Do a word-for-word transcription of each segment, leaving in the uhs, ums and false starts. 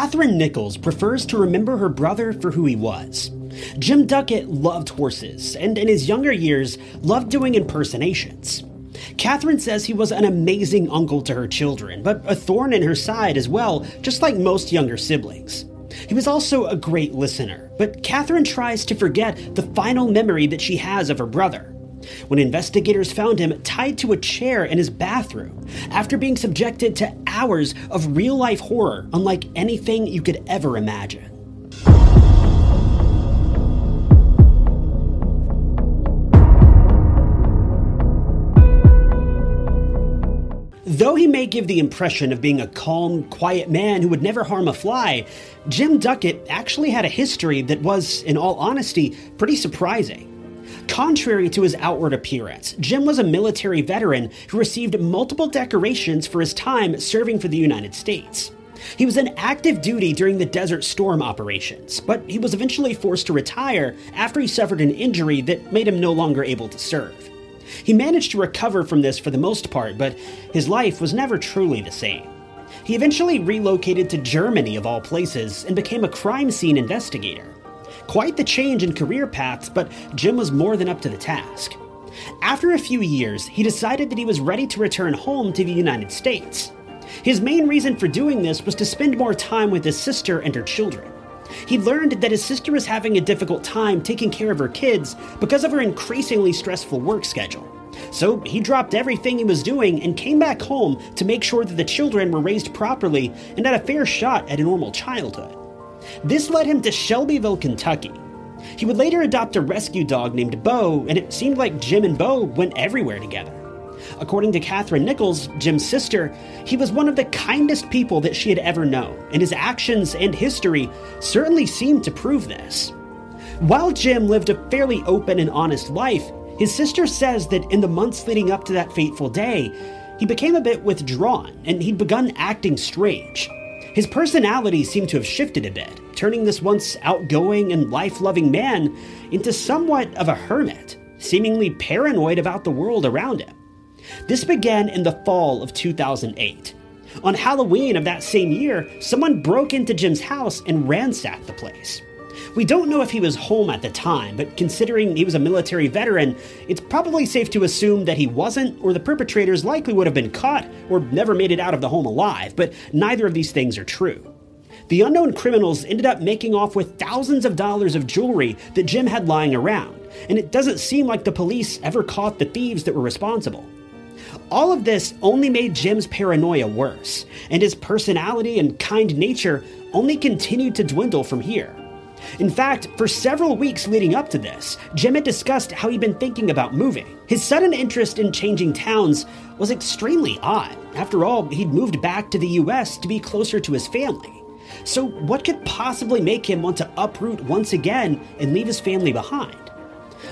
Catherine Nichols prefers to remember her brother for who he was. Jim Duckett loved horses, and in his younger years, loved doing impersonations. Catherine says he was an amazing uncle to her children, but a thorn in her side as well, just like most younger siblings. He was also a great listener, but Catherine tries to forget the final memory that she has of her brother. When investigators found him tied to a chair in his bathroom, after being subjected to hours of real-life horror unlike anything you could ever imagine. Though he may give the impression of being a calm, quiet man who would never harm a fly, Jim Duckett actually had a history that was, in all honesty, pretty surprising. Contrary to his outward appearance, Jim was a military veteran who received multiple decorations for his time serving for the United States. He was in active duty during the Desert Storm operations, but he was eventually forced to retire after he suffered an injury that made him no longer able to serve. He managed to recover from this for the most part, but his life was never truly the same. He eventually relocated to Germany, of all places, and became a crime scene investigator. Quite the change in career paths, but Jim was more than up to the task. After a few years, he decided that he was ready to return home to the United States. His main reason for doing this was to spend more time with his sister and her children. He learned that his sister was having a difficult time taking care of her kids because of her increasingly stressful work schedule. So he dropped everything he was doing and came back home to make sure that the children were raised properly and had a fair shot at a normal childhood. This led him to Shelbyville, Kentucky. He would later adopt a rescue dog named Bo, and it seemed like Jim and Bo went everywhere together. According to Catherine Nichols, Jim's sister, he was one of the kindest people that she had ever known, and his actions and history certainly seemed to prove this. While Jim lived a fairly open and honest life, his sister says that in the months leading up to that fateful day, he became a bit withdrawn, and he'd begun acting strange. His personality seemed to have shifted a bit, turning this once outgoing and life-loving man into somewhat of a hermit, seemingly paranoid about the world around him. This began in the fall of two thousand eight. On Halloween of that same year, someone broke into Jim's house and ransacked the place. We don't know if he was home at the time, but considering he was a military veteran, it's probably safe to assume that he wasn't, or the perpetrators likely would have been caught or never made it out of the home alive, but neither of these things are true. The unknown criminals ended up making off with thousands of dollars of jewelry that Jim had lying around, and it doesn't seem like the police ever caught the thieves that were responsible. All of this only made Jim's paranoia worse, and his personality and kind nature only continued to dwindle from here. In fact, for several weeks leading up to this, Jim had discussed how he'd been thinking about moving. His sudden interest in changing towns was extremely odd. After all, he'd moved back to the U S to be closer to his family. So what could possibly make him want to uproot once again and leave his family behind?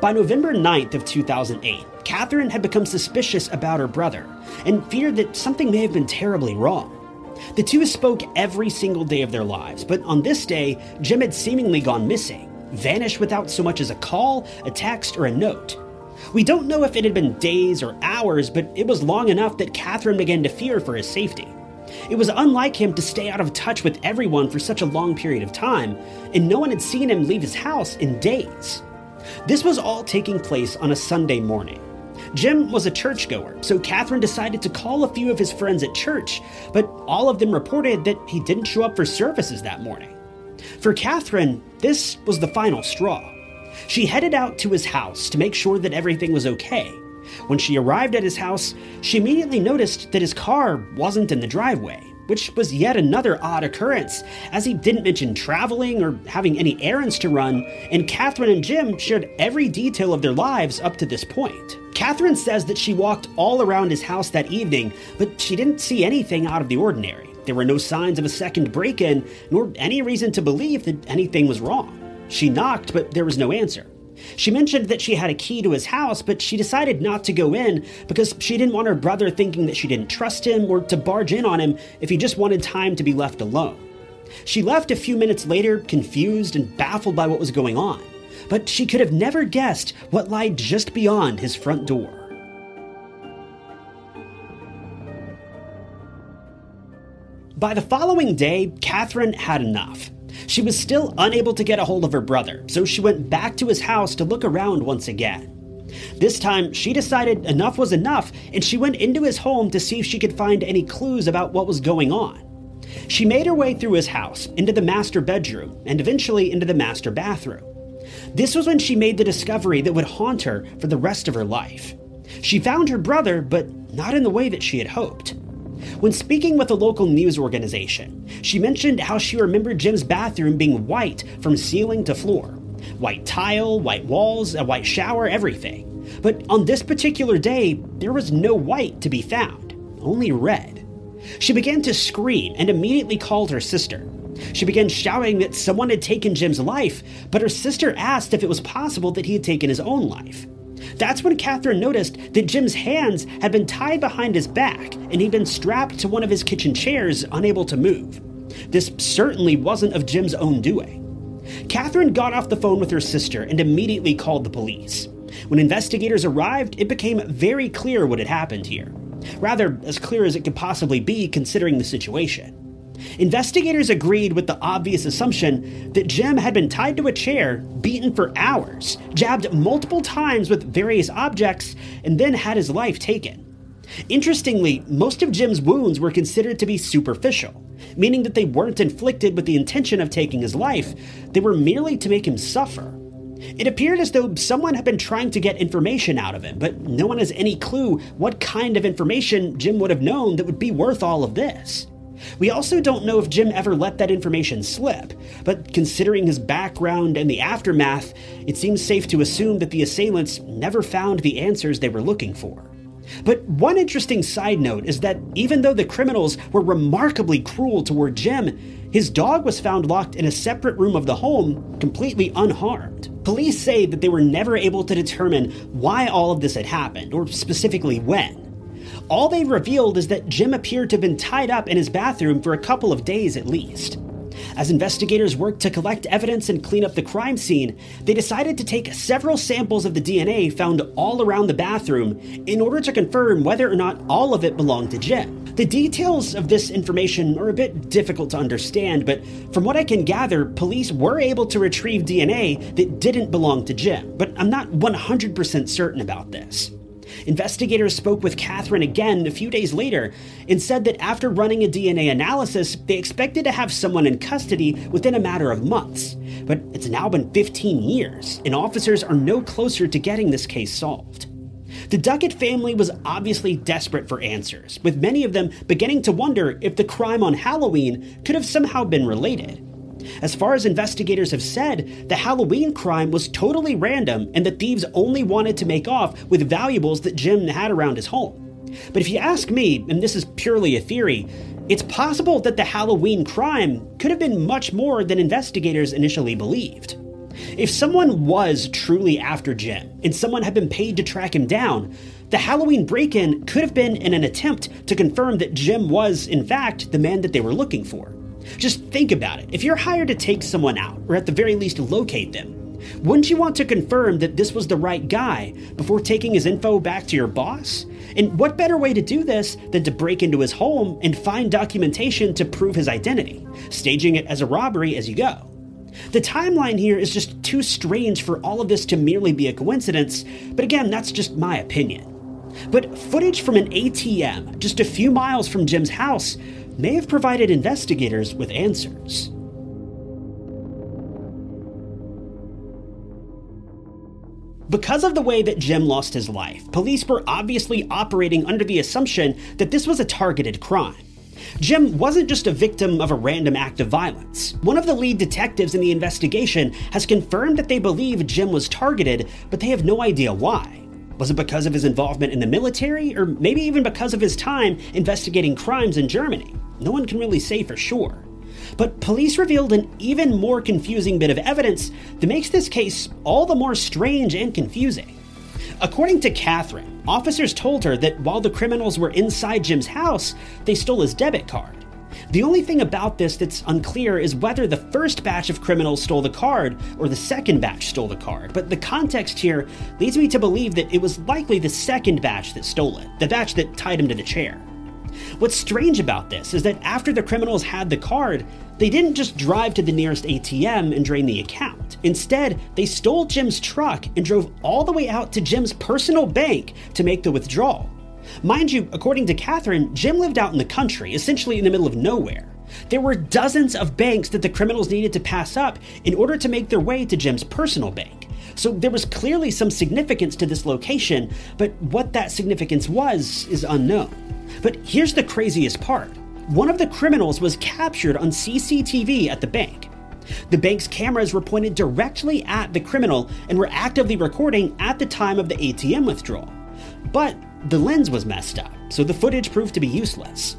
By November ninth of two thousand eight, Catherine had become suspicious about her brother and feared that something may have been terribly wrong. The two spoke every single day of their lives, but on this day, Jim had seemingly gone missing, vanished without so much as a call, a text, or a note. We don't know if it had been days or hours, but it was long enough that Catherine began to fear for his safety. It was unlike him to stay out of touch with everyone for such a long period of time, and no one had seen him leave his house in days. This was all taking place on a Sunday morning. Jim was a churchgoer, so Catherine decided to call a few of his friends at church, but all of them reported that he didn't show up for services that morning. For Catherine, this was the final straw. She headed out to his house to make sure that everything was okay. When she arrived at his house, she immediately noticed that his car wasn't in the driveway, which was yet another odd occurrence, as he didn't mention traveling or having any errands to run, and Catherine and Jim shared every detail of their lives up to this point. Catherine says that she walked all around his house that evening, but she didn't see anything out of the ordinary. There were no signs of a second break-in, nor any reason to believe that anything was wrong. She knocked, but there was no answer. She mentioned that she had a key to his house, but she decided not to go in because she didn't want her brother thinking that she didn't trust him or to barge in on him if he just wanted time to be left alone. She left a few minutes later, confused and baffled by what was going on, but she could have never guessed what lay just beyond his front door. By the following day, Catherine had enough. She was still unable to get a hold of her brother, so she went back to his house to look around once again. This time, she decided enough was enough, and she went into his home to see if she could find any clues about what was going on. She made her way through his house, into the master bedroom, and eventually into the master bathroom. This was when she made the discovery that would haunt her for the rest of her life. She found her brother, but not in the way that she had hoped. When speaking with a local news organization, she mentioned how she remembered Jim's bathroom being white from ceiling to floor. White tile, white walls, a white shower, everything. But on this particular day, there was no white to be found, only red. She began to scream and immediately called her sister. She began shouting that someone had taken Jim's life, but her sister asked if it was possible that he had taken his own life. That's when Catherine noticed that Jim's hands had been tied behind his back and he'd been strapped to one of his kitchen chairs, unable to move. This certainly wasn't of Jim's own doing. Catherine got off the phone with her sister and immediately called the police. When investigators arrived, it became very clear what had happened here. Rather, as clear as it could possibly be considering the situation. Investigators agreed with the obvious assumption that Jim had been tied to a chair, beaten for hours, jabbed multiple times with various objects, and then had his life taken. Interestingly, most of Jim's wounds were considered to be superficial, meaning that they weren't inflicted with the intention of taking his life, they were merely to make him suffer. It appeared as though someone had been trying to get information out of him, but no one has any clue what kind of information Jim would have known that would be worth all of this. We also don't know if Jim ever let that information slip, but considering his background and the aftermath, it seems safe to assume that the assailants never found the answers they were looking for. But one interesting side note is that even though the criminals were remarkably cruel toward Jim, his dog was found locked in a separate room of the home, completely unharmed. Police say that they were never able to determine why all of this had happened, or specifically when. All they revealed is that Jim appeared to have been tied up in his bathroom for a couple of days at least. As investigators worked to collect evidence and clean up the crime scene, they decided to take several samples of the D N A found all around the bathroom in order to confirm whether or not all of it belonged to Jim. The details of this information are a bit difficult to understand, but from what I can gather, police were able to retrieve D N A that didn't belong to Jim, but I'm not one hundred percent certain about this. Investigators spoke with Catherine again a few days later and said that after running a D N A analysis, they expected to have someone in custody within a matter of months. But it's now been fifteen years, and officers are no closer to getting this case solved. The Duckett family was obviously desperate for answers, with many of them beginning to wonder if the crime on Halloween could have somehow been related. As far as investigators have said, the Halloween crime was totally random and the thieves only wanted to make off with valuables that Jim had around his home. But if you ask me, and this is purely a theory, it's possible that the Halloween crime could have been much more than investigators initially believed. If someone was truly after Jim, and someone had been paid to track him down, the Halloween break-in could have been in an attempt to confirm that Jim was, in fact, the man that they were looking for. Just think about it. If you're hired to take someone out, or at the very least locate them, wouldn't you want to confirm that this was the right guy before taking his info back to your boss? And what better way to do this than to break into his home and find documentation to prove his identity, staging it as a robbery as you go? The timeline here is just too strange for all of this to merely be a coincidence, but again, that's just my opinion. But footage from an A T M just a few miles from Jim's house may have provided investigators with answers. Because of the way that Jim lost his life, police were obviously operating under the assumption that this was a targeted crime. Jim wasn't just a victim of a random act of violence. One of the lead detectives in the investigation has confirmed that they believe Jim was targeted, but they have no idea why. Was it because of his involvement in the military, or maybe even because of his time investigating crimes in Germany? No one can really say for sure. But police revealed an even more confusing bit of evidence that makes this case all the more strange and confusing. According to Catherine, officers told her that while the criminals were inside Jim's house, they stole his debit card. The only thing about this that's unclear is whether the first batch of criminals stole the card or the second batch stole the card, but the context here leads me to believe that it was likely the second batch that stole it, the batch that tied him to the chair. What's strange about this is that after the criminals had the card, they didn't just drive to the nearest A T M and drain the account. Instead, they stole Jim's truck and drove all the way out to Jim's personal bank to make the withdrawal. Mind you, according to Catherine, Jim lived out in the country, essentially in the middle of nowhere. There were dozens of banks that the criminals needed to pass up in order to make their way to Jim's personal bank. So there was clearly some significance to this location, but what that significance was is unknown. But here's the craziest part. One of the criminals was captured on C C T V at the bank. The bank's cameras were pointed directly at the criminal and were actively recording at the time of the A T M withdrawal. But the lens was messed up, so the footage proved to be useless.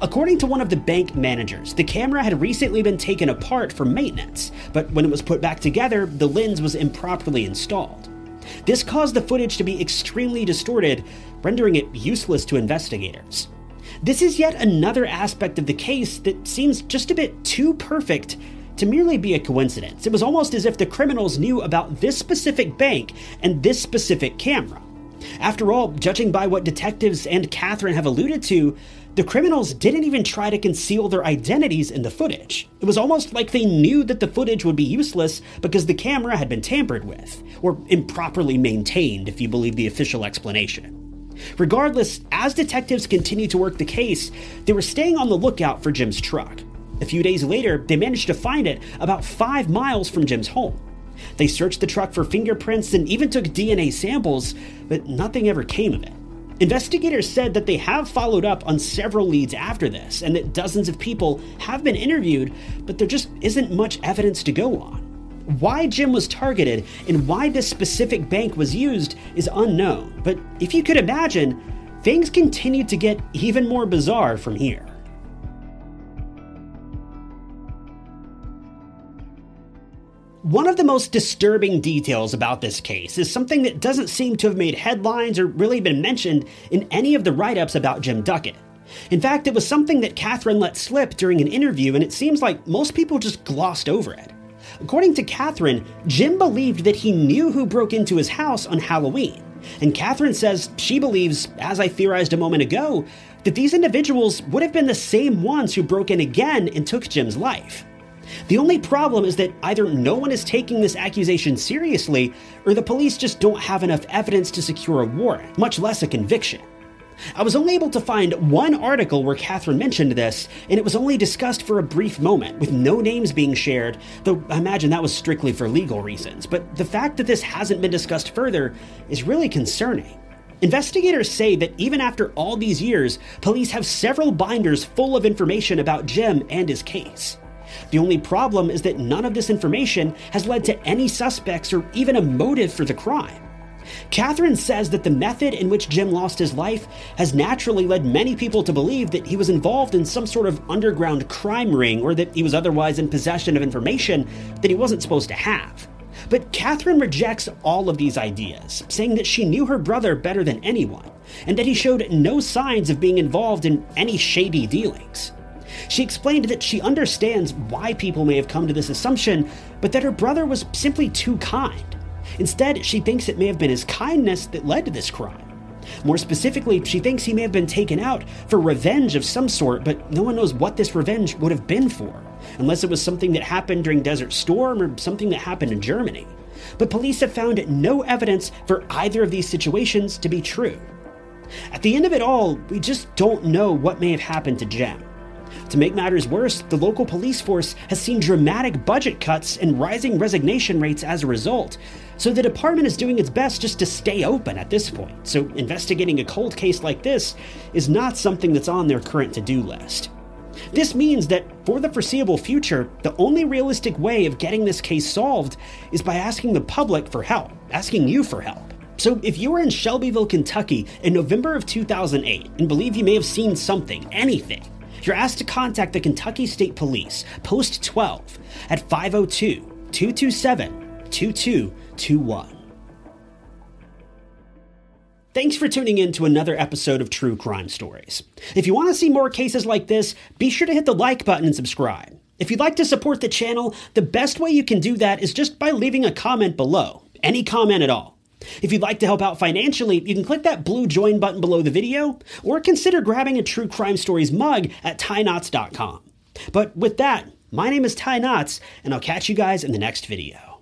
According to one of the bank managers, the camera had recently been taken apart for maintenance, but when it was put back together, the lens was improperly installed. This caused the footage to be extremely distorted, rendering it useless to investigators. This is yet another aspect of the case that seems just a bit too perfect to merely be a coincidence. It was almost as if the criminals knew about this specific bank and this specific camera. After all, judging by what detectives and Catherine have alluded to, the criminals didn't even try to conceal their identities in the footage. It was almost like they knew that the footage would be useless because the camera had been tampered with, or improperly maintained if you believe the official explanation. Regardless, as detectives continued to work the case, they were staying on the lookout for Jim's truck. A few days later, they managed to find it about five miles from Jim's home. They searched the truck for fingerprints and even took D N A samples, but nothing ever came of it. Investigators said that they have followed up on several leads after this, and that dozens of people have been interviewed, but there just isn't much evidence to go on. Why Jim was targeted and why this specific bank was used is unknown, but if you could imagine, things continued to get even more bizarre from here. One of the most disturbing details about this case is something that doesn't seem to have made headlines or really been mentioned in any of the write-ups about Jim Duckett. In fact, it was something that Catherine let slip during an interview, and it seems like most people just glossed over it. According to Catherine, Jim believed that he knew who broke into his house on Halloween, and Catherine says she believes, as I theorized a moment ago, that these individuals would have been the same ones who broke in again and took Jim's life. The only problem is that either no one is taking this accusation seriously, or the police just don't have enough evidence to secure a warrant, much less a conviction. I was only able to find one article where Catherine mentioned this, and it was only discussed for a brief moment, with no names being shared, though I imagine that was strictly for legal reasons. But the fact that this hasn't been discussed further is really concerning. Investigators say that even after all these years, police have several binders full of information about Jim and his case. The only problem is that none of this information has led to any suspects or even a motive for the crime. Catherine says that the method in which Jim lost his life has naturally led many people to believe that he was involved in some sort of underground crime ring, or that he was otherwise in possession of information that he wasn't supposed to have. But Catherine rejects all of these ideas, saying that she knew her brother better than anyone, and that he showed no signs of being involved in any shady dealings. She explained that she understands why people may have come to this assumption, but that her brother was simply too kind. Instead, she thinks it may have been his kindness that led to this crime. More specifically, she thinks he may have been taken out for revenge of some sort, but no one knows what this revenge would have been for, unless it was something that happened during Desert Storm or something that happened in Germany. But police have found no evidence for either of these situations to be true. At the end of it all, we just don't know what may have happened to Jim. To make matters worse, the local police force has seen dramatic budget cuts and rising resignation rates as a result, so the department is doing its best just to stay open at this point, so investigating a cold case like this is not something that's on their current to-do list. This means that, for the foreseeable future, the only realistic way of getting this case solved is by asking the public for help, asking you for help. So if you were in Shelbyville, Kentucky in November of two thousand eight and believe you may have seen something, anything, you're asked to contact the Kentucky State Police, Post twelve, at five oh two, two two seven, two two two one. Thanks for tuning in to another episode of True Crime Stories. If you want to see more cases like this, be sure to hit the like button and subscribe. If you'd like to support the channel, the best way you can do that is just by leaving a comment below, any comment at all. If you'd like to help out financially, you can click that blue join button below the video, or consider grabbing a True Crime Stories mug at ty notts dot com. But with that, my name is Ty Notts, and I'll catch you guys in the next video.